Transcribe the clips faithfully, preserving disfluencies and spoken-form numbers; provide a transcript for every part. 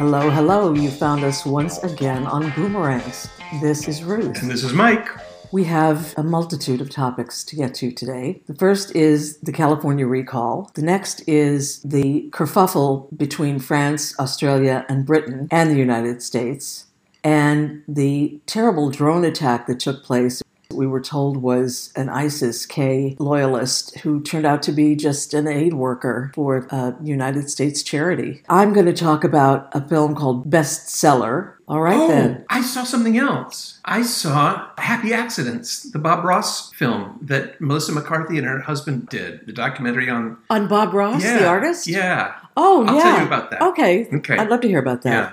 Hello, hello. You found us once again on Boomerangs. This is Ruth. And this is Mike. We have a multitude of topics to get to today. The first is the California recall. The next is the kerfuffle between France, Australia, and Britain, and the United States, and the terrible drone attack that took place. We were told was an ISIS-K loyalist who turned out to be just an aid worker for a United States charity. I'm going to talk about a film called Best Seller. All right, oh, then. I saw something else. I saw Happy Accidents, the Bob Ross film that Melissa McCarthy and her husband did, the documentary on... On Bob Ross, yeah, the artist? Yeah. Oh, I'll yeah. I'll tell you about that. Okay. Okay. I'd love to hear about that. Yeah.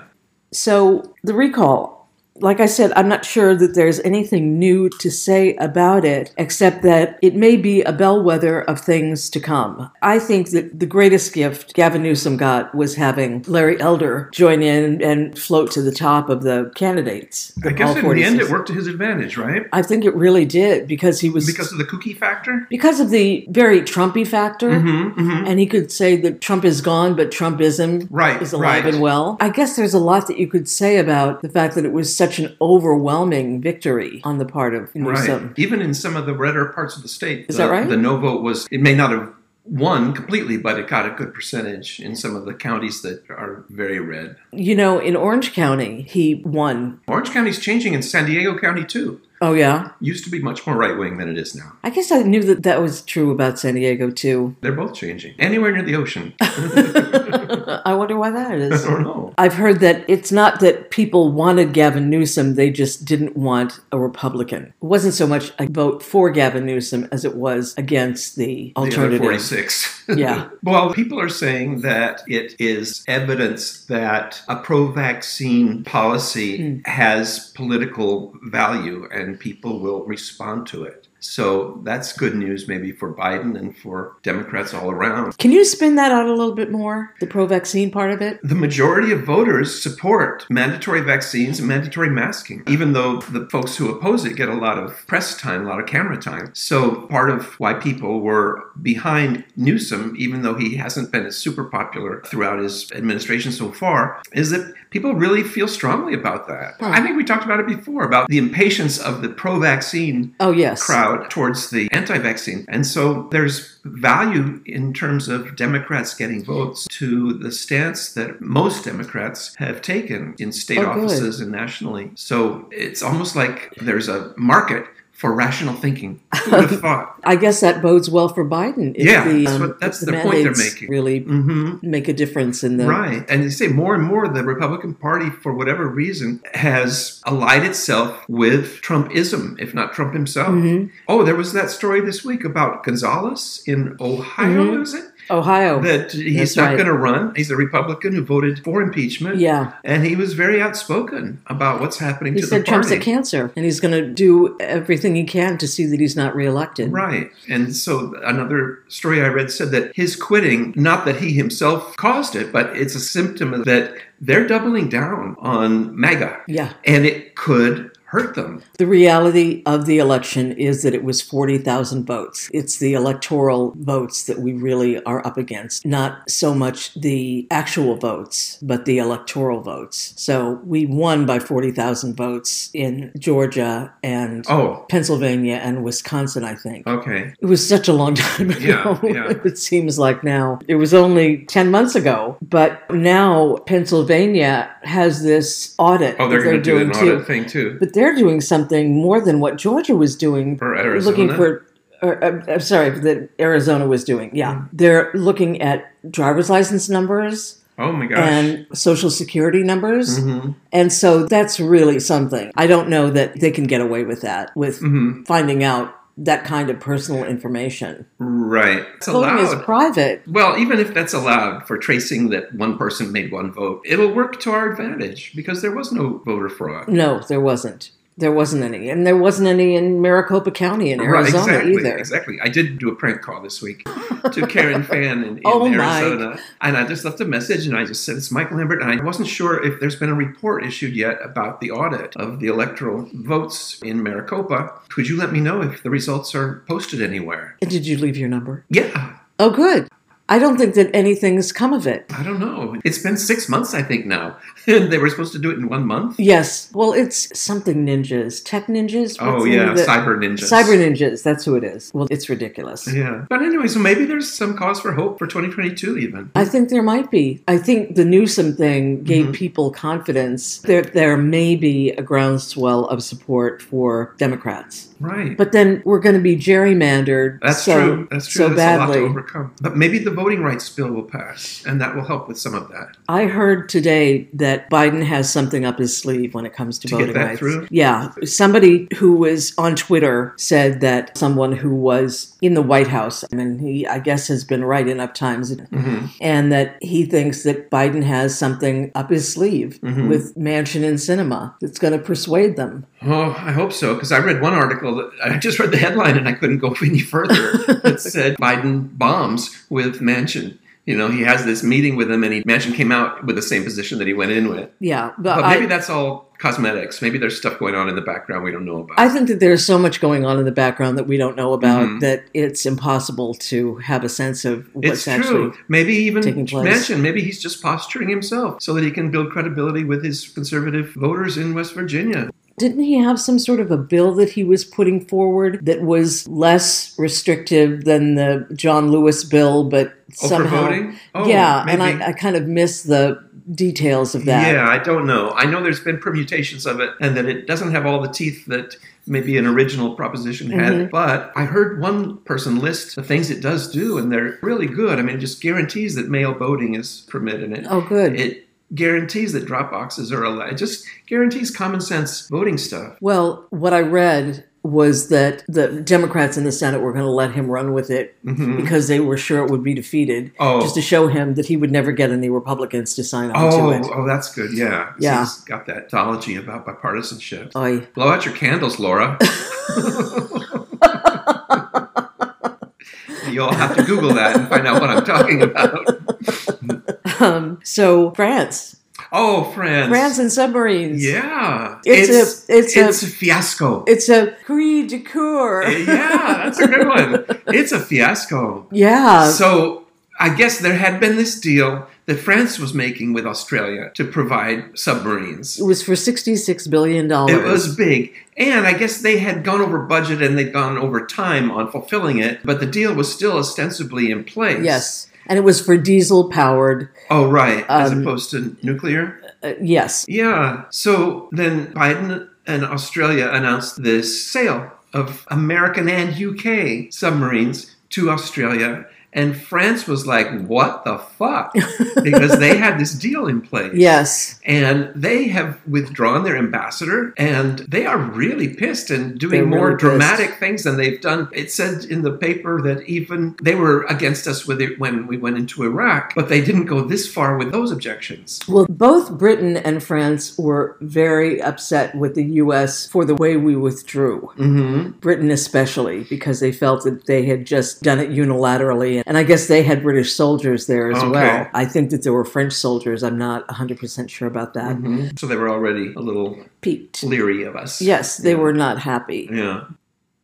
So, the recall... Like I said, I'm not sure that there's anything new to say about it, except that it may be a bellwether of things to come. I think that the greatest gift Gavin Newsom got was having Larry Elder join in and float to the top of the candidates. I guess in the end it worked to his advantage, right? I think it really did, because he was... Because of the kooky factor? Because of the very Trumpy factor. Mm-hmm, mm-hmm. And he could say that Trump is gone, but Trumpism right, is alive right. and well. I guess there's a lot that you could say about the fact that it was such an overwhelming victory on the part of Newsom. Right. Even in some of the redder parts of the state. Is the, that right? The no vote was, it may not have won completely, but it got a good percentage in some of the counties that are very red. You know, in Orange County, he won. Orange County's changing in San Diego County, too. Oh, yeah? Used to be much more right-wing than it is now. I guess I knew that that was true about San Diego, too. They're both changing. Anywhere near the ocean. I wonder why that is. I don't know. I've heard that it's not that people wanted Gavin Newsom, they just didn't want a Republican. It wasn't so much a vote for Gavin Newsom as it was against the alternative. The other forty-six. Yeah. Well, people are saying that it is evidence that a pro-vaccine policy mm. has political value and and people will respond to it. So that's good news maybe for Biden and for Democrats all around. Can you spin that out a little bit more, the pro-vaccine part of it? The majority of voters support mandatory vaccines and mandatory masking, even though the folks who oppose it get a lot of press time, a lot of camera time. So part of why people were behind Newsom, even though he hasn't been super popular throughout his administration so far, is that people really feel strongly about that. Huh. I think we talked about it before, about the impatience of the pro-vaccine oh, yes. crowd towards the anti-vaccine. And so there's value in terms of Democrats getting votes to the stance that most Democrats have taken in state oh, offices good. and nationally. So it's almost like there's a market for rational thinking. Who would have thought? I guess that bodes well for Biden. If yeah, the, um, that's if the, the point they're making. Really mm-hmm. make a difference in the... Right. And they say more and more the Republican Party, for whatever reason, has allied itself with Trumpism, if not Trump himself. Mm-hmm. Oh, there was that story this week about Gonzalez in Ohio, mm-hmm. is it? Ohio. That he's That's not right. going to run. He's a Republican who voted for impeachment. Yeah. And he was very outspoken about what's happening he to the party. He said Trump's a cancer, and he's going to do everything he can to see that he's not reelected. Right. And so another story I read said that his quitting, not that he himself caused it, but it's a symptom of that they're doubling down on MAGA. Yeah. And it could... hurt them. The reality of the election is that it was forty thousand votes. It's the electoral votes that we really are up against, not so much the actual votes, but the electoral votes. So we won by forty thousand votes in Georgia and oh. Pennsylvania and Wisconsin, I think. Okay. It was such a long time ago. Yeah, yeah. It seems like now. It was only ten months ago, but now Pennsylvania has this audit. Oh, they're, they're going to do an audit too. thing too. But they're doing something more than what Georgia was doing. Or Arizona. Looking for, or, uh, I'm sorry, that Arizona was doing. Yeah. Mm. They're looking at driver's license numbers. Oh, my gosh. And social security numbers. Mm-hmm. And so that's really something. I don't know that they can get away with that, with mm-hmm. finding out that kind of personal information. Right. It's voting allowed. Is private. Well, even if that's allowed for tracing that one person made one vote, it'll work to our advantage because there was no voter fraud. No, there wasn't. There wasn't any. And there wasn't any in Maricopa County in Arizona right, exactly, either. Exactly. I did do a prank call this week to Karen Phan in, in oh Arizona. My. And I just left a message and I just said, it's Michael Lambert. And I wasn't sure if there's been a report issued yet about the audit of the electoral votes in Maricopa. Could you let me know if the results are posted anywhere? And did you leave your number? Yeah. Oh, good. I don't think that anything's come of it. I don't know. It's been six months, I think, now. And they were supposed to do it in one month? Yes. Well, it's something ninjas. Tech ninjas? What's oh, yeah. Cyber Ninjas. Cyber Ninjas. That's who it is. Well, it's ridiculous. Yeah. But anyway, so maybe there's some cause for hope for twenty twenty-two even. I think there might be. I think the Newsom thing gave mm-hmm. people confidence. There, there may be a groundswell of support for Democrats. Right. But then we're going to be gerrymandered. That's so, true. That's true. So That's badly. a lot to overcome. But maybe the voting rights bill will pass, and that will help with some of that. I heard today that Biden has something up his sleeve when it comes to, to voting rights. Through? Yeah. Somebody who was on Twitter said that someone who was in the White House, I mean, he, I guess, has been right enough times, mm-hmm. and that he thinks that Biden has something up his sleeve mm-hmm. with Manchin and Sinema that's going to persuade them. Oh, I hope so, because I read one article that I just read the headline and I couldn't go any further. It said Biden bombs with Manchin. You know, he has this meeting with him and he, Manchin came out with the same position that he went in with. Yeah. But, but maybe I, that's all cosmetics. Maybe there's stuff going on in the background we don't know about. I think that there's so much going on in the background that we don't know about mm-hmm. that it's impossible to have a sense of what's it's actually true. Maybe even taking place. Manchin, maybe he's just posturing himself so that he can build credibility with his conservative voters in West Virginia. Didn't he have some sort of a bill that he was putting forward that was less restrictive than the John Lewis bill, but oh, somehow... For voting? Oh, yeah, maybe. And I, I kind of missed the details of that. Yeah, I don't know. I know there's been permutations of it, and that it doesn't have all the teeth that maybe an original proposition had, mm-hmm. but I heard one person list the things it does do, and they're really good. I mean, it just guarantees that mail voting is permitted. It, oh, good. It guarantees that drop boxes are allowed. It just guarantees common sense voting stuff. Well, what I read was that the Democrats in the Senate were going to let him run with it mm-hmm. because they were sure it would be defeated, oh. just to show him that he would never get any Republicans to sign on oh, to it. Oh, that's good, yeah. yeah. He's got that mythology about bipartisanship. Oy. Blow out your candles, Laura. You'll have to Google that and find out what I'm talking about. Um, so, France. Oh, France. France and submarines. Yeah. It's, it's, a, it's, it's a, a fiasco. It's a cri de coeur. Yeah, that's a good one. It's a fiasco. Yeah. So, I guess there had been this deal that France was making with Australia to provide submarines. It was for sixty-six billion dollars. It was big. And I guess they had gone over budget and they'd gone over time on fulfilling it, but the deal was still ostensibly in place. Yes. And it was for diesel-powered. Oh, right. As um, opposed to nuclear? Uh, yes. Yeah. So then Biden and Australia announced this sale of American and U K submarines to Australia. And France was like, what the fuck? Because they had this deal in place. Yes. And they have withdrawn their ambassador, and they are really pissed and doing They're more really dramatic pissed. things than they've done. It said in the paper that even they were against us with it when we went into Iraq, but they didn't go this far with those objections. Well, both Britain and France were very upset with the U S for the way we withdrew. Mm-hmm. Britain especially, because they felt that they had just done it unilaterally. And I guess they had British soldiers there as okay. well. I think that there were French soldiers. I'm not one hundred percent sure about that. Mm-hmm. So they were already a little peaked, leery of us. Yes, they yeah. were not happy. Yeah.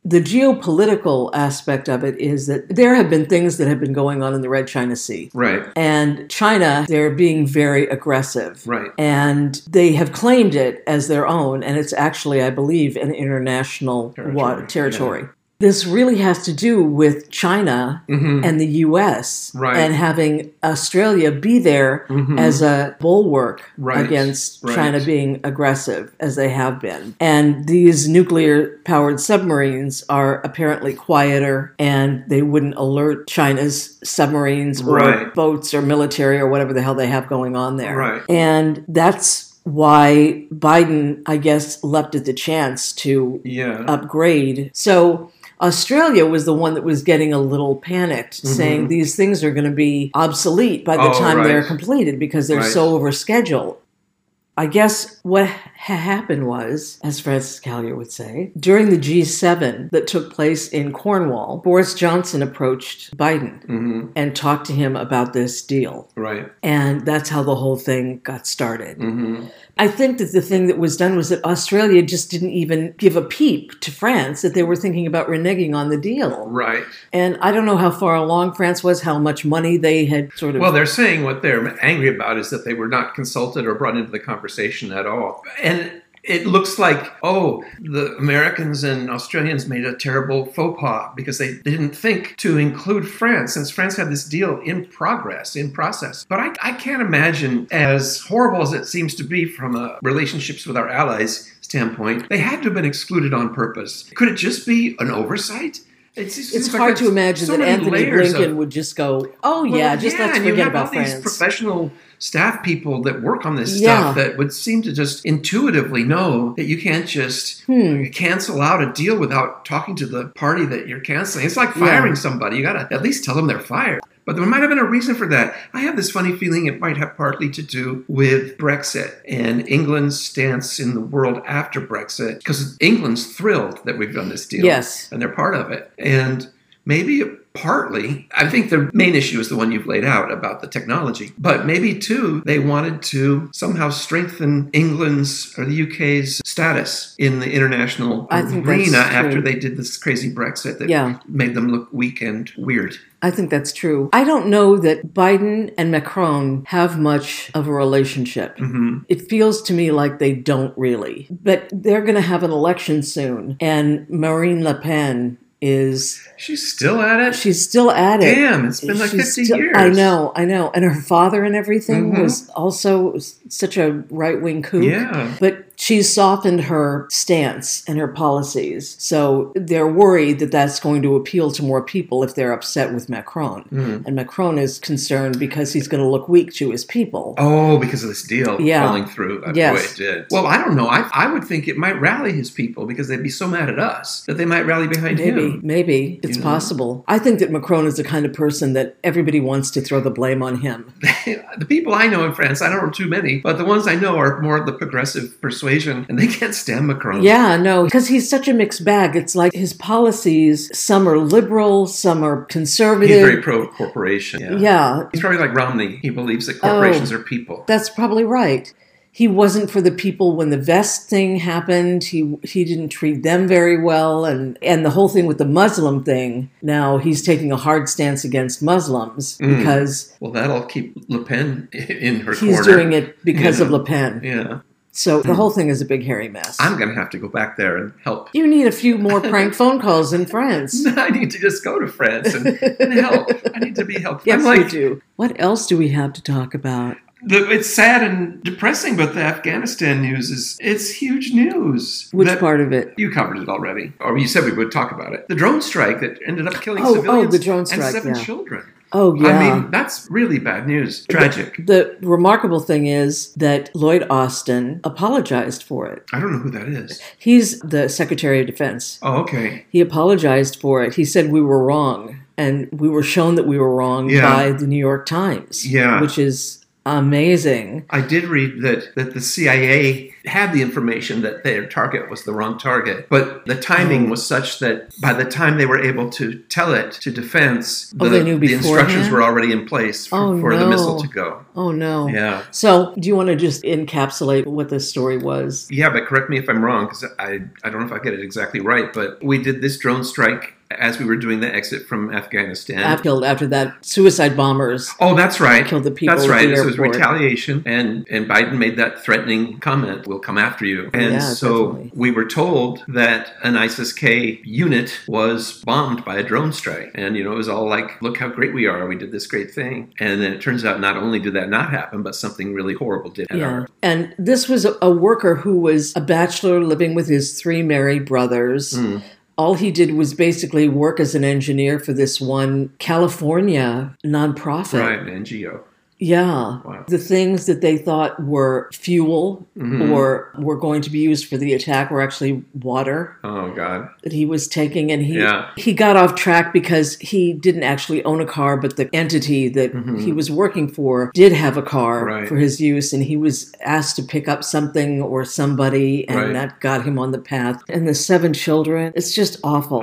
The geopolitical aspect of it is that there have been things that have been going on in the Red China Sea. Right. And China, they're being very aggressive. Right. And they have claimed it as their own. And it's actually, I believe, an international territory. Water, territory. Yeah. This really has to do with China mm-hmm. and the U S right. and having Australia be there mm-hmm. as a bulwark right. against right. China being aggressive, as they have been. And these nuclear-powered submarines are apparently quieter, and they wouldn't alert China's submarines or right. boats or military or whatever the hell they have going on there. Right. And that's why Biden, I guess, leapt at the chance to yeah. upgrade. So Australia was the one that was getting a little panicked, mm-hmm. saying these things are going to be obsolete by the oh, time right. they're completed because they're right. so over schedule. I guess what ha- happened was, as Francis Callier would say, during the G seven that took place in Cornwall, Boris Johnson approached Biden mm-hmm. and talked to him about this deal. Right. And that's how the whole thing got started. Mm-hmm. I think that the thing that was done was that Australia just didn't even give a peep to France that they were thinking about reneging on the deal. Right. And I don't know how far along France was, how much money they had sort of... Well, they're saying what they're angry about is that they were not consulted or brought into the conversation at all. And it looks like, oh, the Americans and Australians made a terrible faux pas because they didn't think to include France, since France had this deal in progress, in process. But I, I can't imagine, as horrible as it seems to be from a relationships with our allies standpoint, they had to have been excluded on purpose. Could it just be an oversight? It's, it's, it's hard like to imagine so that Anthony Blinken of, would just go, oh, well, yeah, just yeah, let's forget you have about all France. These professional staff people that work on this yeah. stuff that would seem to just intuitively know that you can't just hmm. cancel out a deal without talking to the party that you're canceling. It's like firing yeah. somebody. You got to at least tell them they're fired. But there might have been a reason for that. I have this funny feeling it might have partly to do with Brexit and England's stance in the world after Brexit, because England's thrilled that we've done this deal. Yes. And they're part of it. And maybe partly, I think the main issue is the one you've laid out about the technology, but maybe too, they wanted to somehow strengthen England's or the U K's status in the international arena after they did this crazy Brexit that yeah. made them look weak and weird. I think that's true. I don't know that Biden and Macron have much of a relationship. Mm-hmm. It feels to me like they don't really, but they're going to have an election soon, and Marine Le Pen is... She's still at it? She's still at it. Damn, it's been like she's fifty still, years. I know, I know. And her father and everything mm-hmm. was also such a right-wing kook. Yeah. But she's softened her stance and her policies. So they're worried that that's going to appeal to more people if they're upset with Macron. Mm-hmm. And Macron is concerned because he's going to look weak to his people. Oh, because of this deal yeah. falling through. I yes. Boy, it did. Well, I don't know. I, I would think it might rally his people because they'd be so mad at us that they might rally behind maybe, him. Maybe. Maybe. It's you know? possible. I think that Macron is the kind of person that everybody wants to throw the blame on him. The people I know in France, I don't know too many, but the ones I know are more of the progressive persuasion. And they can't stand Macron. Yeah, no, because he's such a mixed bag. It's like his policies, some are liberal, some are conservative. He's very pro-corporation. Yeah. yeah. He's probably like Romney. He believes that corporations oh, are people. That's probably right. He wasn't for the people when the vest thing happened. He he didn't treat them very well. And, and the whole thing with the Muslim thing, now he's taking a hard stance against Muslims mm. because... Well, that'll keep Le Pen in her he's corner. He's doing it because yeah. of Le Pen. Yeah. So the whole thing is a big hairy mess. I'm going to have to go back there and help. You need a few more prank phone calls in France. I need to just go to France and, and help. I need to be helped. Yes, like, we do. What else do we have to talk about? The, it's sad and depressing, but the Afghanistan news is it's huge news. Which that, part of it? You covered it already. Or you said we would talk about it. The drone strike that ended up killing oh, civilians oh, the drone strike, and seven yeah. children. Oh, yeah. I mean, that's really bad news. Tragic. The, the remarkable thing is that Lloyd Austin apologized for it. I don't know who that is. He's the Secretary of Defense. Oh, okay. He apologized for it. He said we were wrong, and we were shown that we were wrong yeah. by the New York Times, yeah. which is... amazing. I did read that, that the C I A had the information that their target was the wrong target, but the timing oh. was such that by the time they were able to tell it to defense, the, oh, they knew the instructions were already in place for, oh, for no. the missile to go. Oh, no. Yeah. So do you want to just encapsulate what this story was? Yeah, but correct me if I'm wrong, because I, I don't know if I get it exactly right, but we did this drone strike as we were doing the exit from Afghanistan. After, after that, suicide bombers. Oh, that's right. Killed the people. That's right. This was retaliation. And, and Biden made that threatening comment, we'll come after you. And yeah, so definitely. We were told that an ISIS-K unit was bombed by a drone strike. And, you know, it was all like, look how great we are. We did this great thing. And then it turns out not only did that not happen, but something really horrible did happen. Yeah. And this was a, a worker who was a bachelor living with his three married brothers. Mm. All he did was basically work as an engineer for this one California nonprofit. Right, an N G O. Yeah. Wow. The things that they thought were fuel mm-hmm. or were going to be used for the attack were actually water. Oh, God. That he was taking. And he yeah. he got off track because he didn't actually own a car, but the entity that mm-hmm. he was working for did have a car right. for his use. And he was asked to pick up something or somebody, and right. that got him on the path. And the seven children, it's just awful.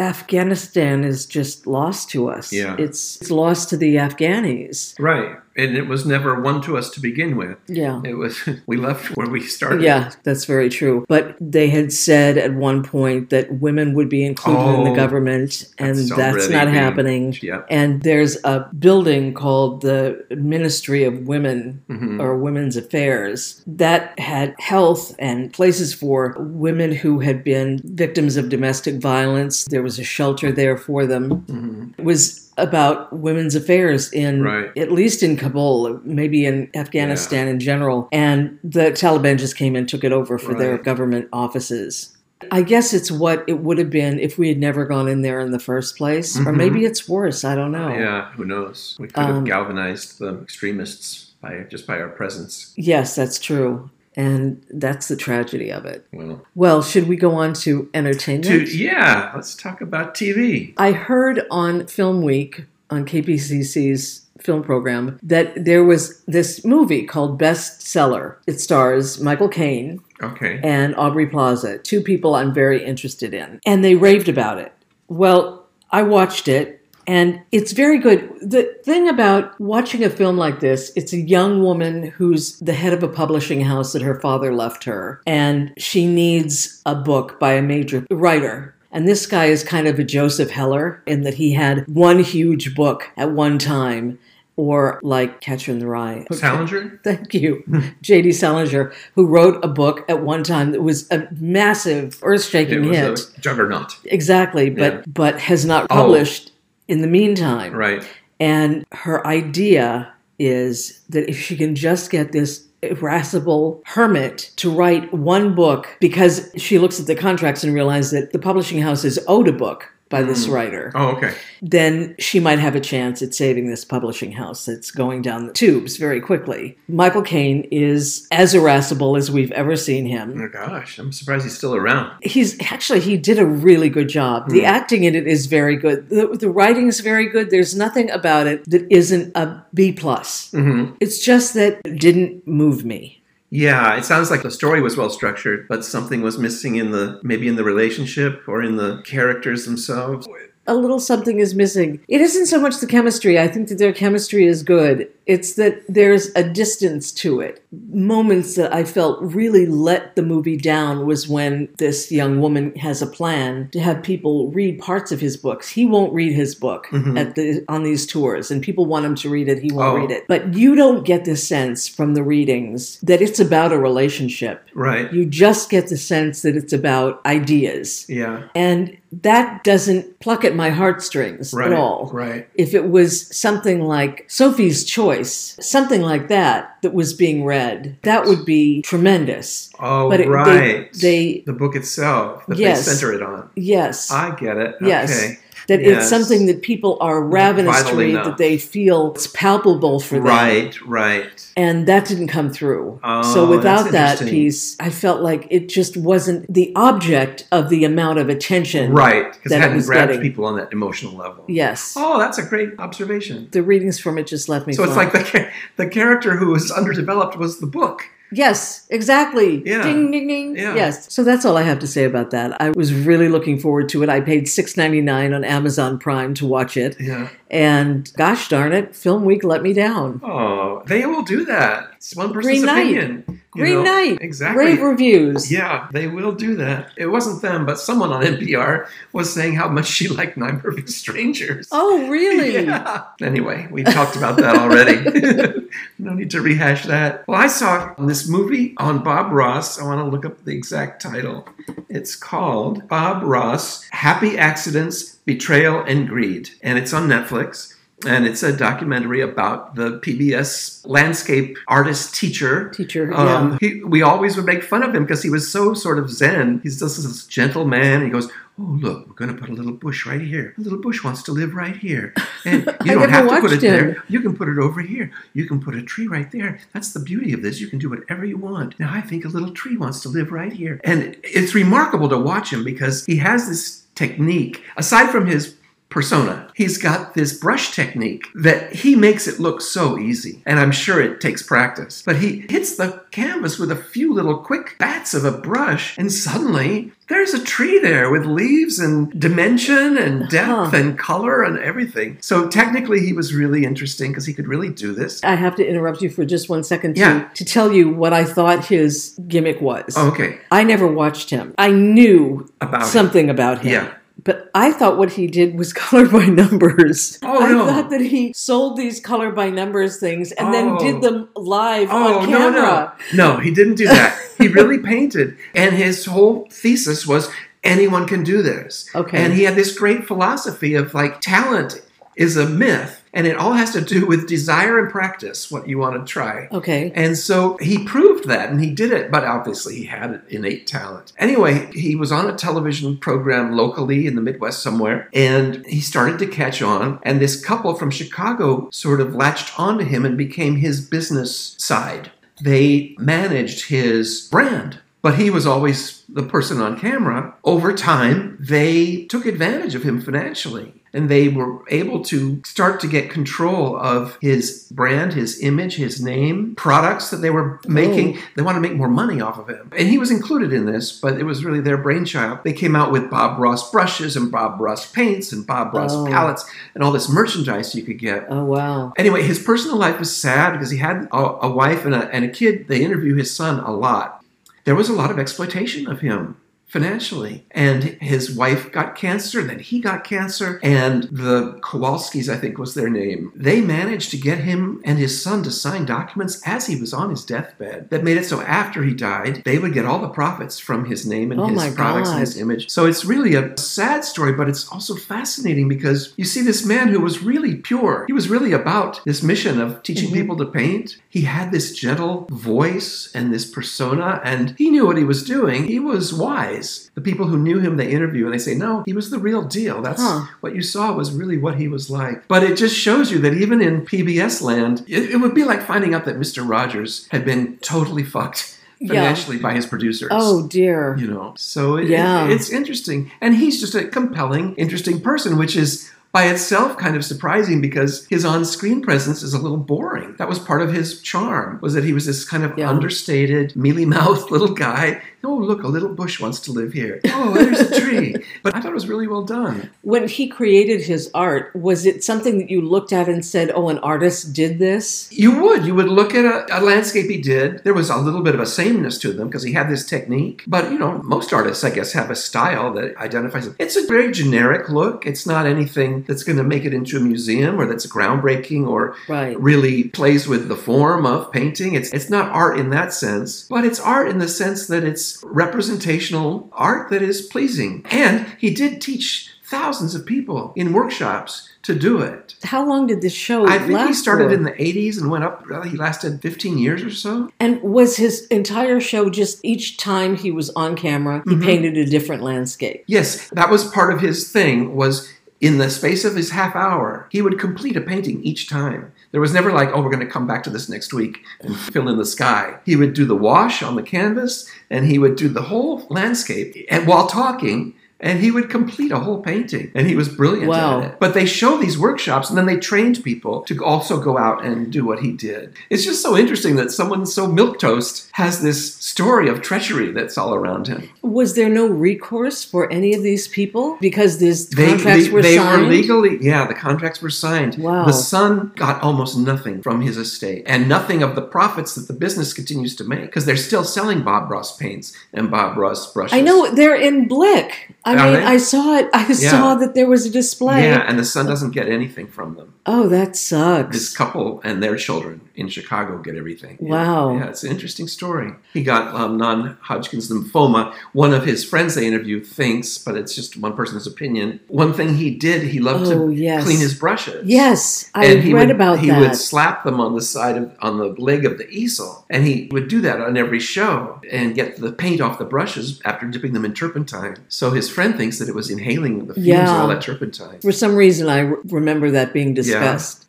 Afghanistan is just lost to us. Yeah. It's, it's lost to the Afghanis. Right. And it was never one to us to begin with. Yeah. It was, we left where we started. Yeah, that's very true. But they had said at one point that women would be included oh, in the government, and that's, that's not being, happening. Yeah. And there's a building called the Ministry of Women mm-hmm. or Women's Affairs that had health and places for women who had been victims of domestic violence. There was a shelter there for them. Mm-hmm. It was about women's affairs in, right. at least in Kabul, maybe in Afghanistan yeah. in general. And the Taliban just came and took it over for right. their government offices. I guess it's what it would have been if we had never gone in there in the first place. Mm-hmm. Or maybe it's worse. I don't know. Yeah, who knows? We could have um, galvanized the extremists by just by our presence. Yes, that's true. And that's the tragedy of it. Well, well, should we go on to entertainment? To, yeah, let's talk about T V. I heard on Film Week, on K P C C's film program, that there was this movie called Best Seller. It stars Michael Caine okay. and Aubrey Plaza, two people I'm very interested in. And they raved about it. Well, I watched it. And it's very good. The thing about watching a film like this, it's a young woman who's the head of a publishing house that her father left her. And she needs a book by a major writer. And this guy is kind of a Joseph Heller in that he had one huge book at one time. Or like Catcher in the Rye. Salinger? Thank you. J D Salinger, who wrote a book at one time that was a massive, earth-shaking hit. It was hit. A juggernaut. Exactly, but, yeah. but has not published... Oh. In the meantime. Right. And her idea is that if she can just get this irascible hermit to write one book, because she looks at the contracts and realizes that the publishing house is owed a book by this mm. writer. Oh, okay. Then she might have a chance at saving this publishing house that's going down the tubes very quickly. Michael Caine is as irascible as we've ever seen him. Oh, gosh. I'm surprised he's still around. He's actually, he did a really good job. Mm. The acting in it is very good. The, the writing's very good. There's nothing about it that isn't a B plus. Mm-hmm. It's just that it didn't move me. Yeah, it sounds like the story was well structured, but something was missing in the, maybe in the relationship or in the characters themselves. A little something is missing. It isn't so much the chemistry. I think that their chemistry is good. It's that there's a distance to it. Moments that I felt really let the movie down was when this young woman has a plan to have people read parts of his books. He won't read his book mm-hmm. at the, on these tours, and people want him to read it. He won't oh. read it. But you don't get the sense from the readings that it's about a relationship. Right. You just get the sense that it's about ideas. Yeah. And that doesn't pluck at my heartstrings right, at all. Right. If it was something like Sophie's Choice, something like that, that was being read, that would be tremendous. Oh, but it, right. They, they, the book itself that yes, they center it on. Yes. I get it. Yes. Okay. That yes. it's something that people are ravenous to read, enough. That they feel it's palpable for them. Right, right. And that didn't come through. Oh, so without that piece, I felt like it just wasn't the object of the amount of attention right, because it hadn't grabbed getting. People on that emotional level. Yes. Oh, that's a great observation. The readings from it just left me So fun. It's like the, the character who was underdeveloped was the book. Yes, exactly. Yeah. Ding, ding, ding. Yeah. Yes. So that's all I have to say about that. I was really looking forward to it. I paid six dollars and ninety-nine cents on Amazon Prime to watch it. Yeah. And gosh darn it, Film Week let me down. Oh, they will do that. It's one person's Green opinion. Night. Green know. Night. Exactly. Rave reviews. Yeah, they will do that. It wasn't them, but someone on N P R was saying how much she liked Nine Perfect Strangers. Oh, really? Yeah. Anyway, we talked about that already. No need to rehash that. Well, I saw this movie on Bob Ross. I want to look up the exact title. It's called Bob Ross, Happy Accidents, Betrayal, and Greed. And it's on Netflix. And it's a documentary about the P B S landscape artist teacher. Teacher, um, yeah. He, we always would make fun of him because he was so sort of zen. He's just this gentle man. And he goes, oh, look, we're going to put a little bush right here. A little bush wants to live right here. And you don't have to put it him. There. You can put it over here. You can put a tree right there. That's the beauty of this. You can do whatever you want. Now, I think a little tree wants to live right here. And it's remarkable to watch him because he has this technique. Aside from his persona. He's got this brush technique that he makes it look so easy. And I'm sure it takes practice. But he hits the canvas with a few little quick bats of a brush, and suddenly there's a tree there with leaves and dimension and depth huh. and color and everything. So technically he was really interesting because he could really do this. I have to interrupt you for just one second to, yeah. to tell you what I thought his gimmick was. Oh, okay. I never watched him. I knew about something him. about him. Yeah. But I thought what he did was color by numbers. Oh, I no. thought that he sold these color by numbers things and oh. then did them live oh, on camera. No, no. no, he didn't do that. He really painted. And his whole thesis was anyone can do this. Okay. And he had this great philosophy of like talent is a myth. And it all has to do with desire and practice, what you want to try. Okay. And so he proved that, and he did it. But obviously, he had innate talent. Anyway, he was on a television program locally in the Midwest somewhere, and he started to catch on. And this couple from Chicago sort of latched onto him and became his business side. They managed his brand. But he was always the person on camera. Over time, they took advantage of him financially. And they were able to start to get control of his brand, his image, his name, products that they were making. Oh. They want to make more money off of him. And he was included in this, but it was really their brainchild. They came out with Bob Ross brushes and Bob Ross paints and Bob Ross oh. palettes and all this merchandise you could get. Oh, wow. Anyway, his personal life was sad because he had a, a wife and a, and a kid. They interview his son a lot. There was a lot of exploitation of him financially. And his wife got cancer, then he got cancer, and the Kowalskis, I think was their name, they managed to get him and his son to sign documents as he was on his deathbed that made it so after he died, they would get all the profits from his name and oh his products God. and his image. So it's really a sad story, but it's also fascinating because you see this man who was really pure. He was really about this mission of teaching mm-hmm. people to paint. He had this gentle voice and this persona, and he knew what he was doing. He was wise. The people who knew him, they interview and they say, no, he was the real deal. That's huh. what you saw was really what he was like. But it just shows you that even in P B S land, it, it would be like finding out that Mister Rogers had been totally fucked financially yeah. by his producers. Oh, dear. You know, so it, yeah. it, it's interesting. And he's just a compelling, interesting person, which is by itself kind of surprising because his on-screen presence is a little boring. That was part of his charm, was that he was this kind of yeah. understated, mealy-mouthed little guy. Oh, look, a little bush wants to live here. Oh, there's a tree. But I thought it was really well done. When he created his art, was it something that you looked at and said, oh, an artist did this? You would. You would look at a, a landscape he did. There was a little bit of a sameness to them because he had this technique. But, you know, most artists, I guess, have a style that identifies them. It's a very generic look. It's not anything that's going to make it into a museum or that's groundbreaking or right. really plays with the form of painting. It's, it's not art in that sense. But it's art in the sense that it's representational art that is pleasing. And he did teach thousands of people in workshops to do it. How long did this show last? I think last he started or? in the eighties and went up. He lasted fifteen years or so. And was his entire show just each time he was on camera, he mm-hmm. painted a different landscape? Yes, that was part of his thing was in the space of his half hour, he would complete a painting each time. There was never like, oh, we're going to come back to this next week and fill in the sky. He would do the wash on the canvas, and he would do the whole landscape and while talking, and he would complete a whole painting. And he was brilliant wow. at it. But they show these workshops, and then they trained people to also go out and do what he did. It's just so interesting that someone so milquetoast has this story of treachery that's all around him. Was there no recourse for any of these people? Because these they, contracts they, were they signed? They were legally, yeah, the contracts were signed. Wow. The son got almost nothing from his estate, and nothing of the profits that the business continues to make, because they're still selling Bob Ross paints and Bob Ross brushes. I know, they're in Blick. I I mean, I saw it. I yeah. saw that there was a display. Yeah, and the son doesn't get anything from them. Oh, that sucks. This couple and their children in Chicago get everything. Wow. Yeah, it's an interesting story. He got um, non-Hodgkin's lymphoma. One of his friends they interviewed thinks, but it's just one person's opinion. One thing he did, he loved oh, to yes. clean his brushes. Yes, I and he read would, about he that. He would slap them on the side of, on the leg of the easel, and he would do that on every show and get the paint off the brushes after dipping them in turpentine. So his friend thinks that it was inhaling the fumes yeah. of all that turpentine. For some reason, I re- remember that being discussed.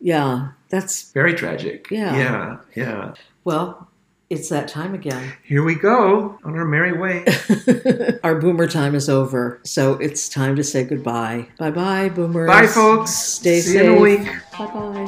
Yeah. yeah, that's very tragic. Yeah, yeah, yeah. Well, It's that time again. Here we go on our merry way. Our boomer time is over, so it's time to say goodbye. Bye-bye, boomers. Bye, folks. Stay safe. See you in a week. Bye-bye.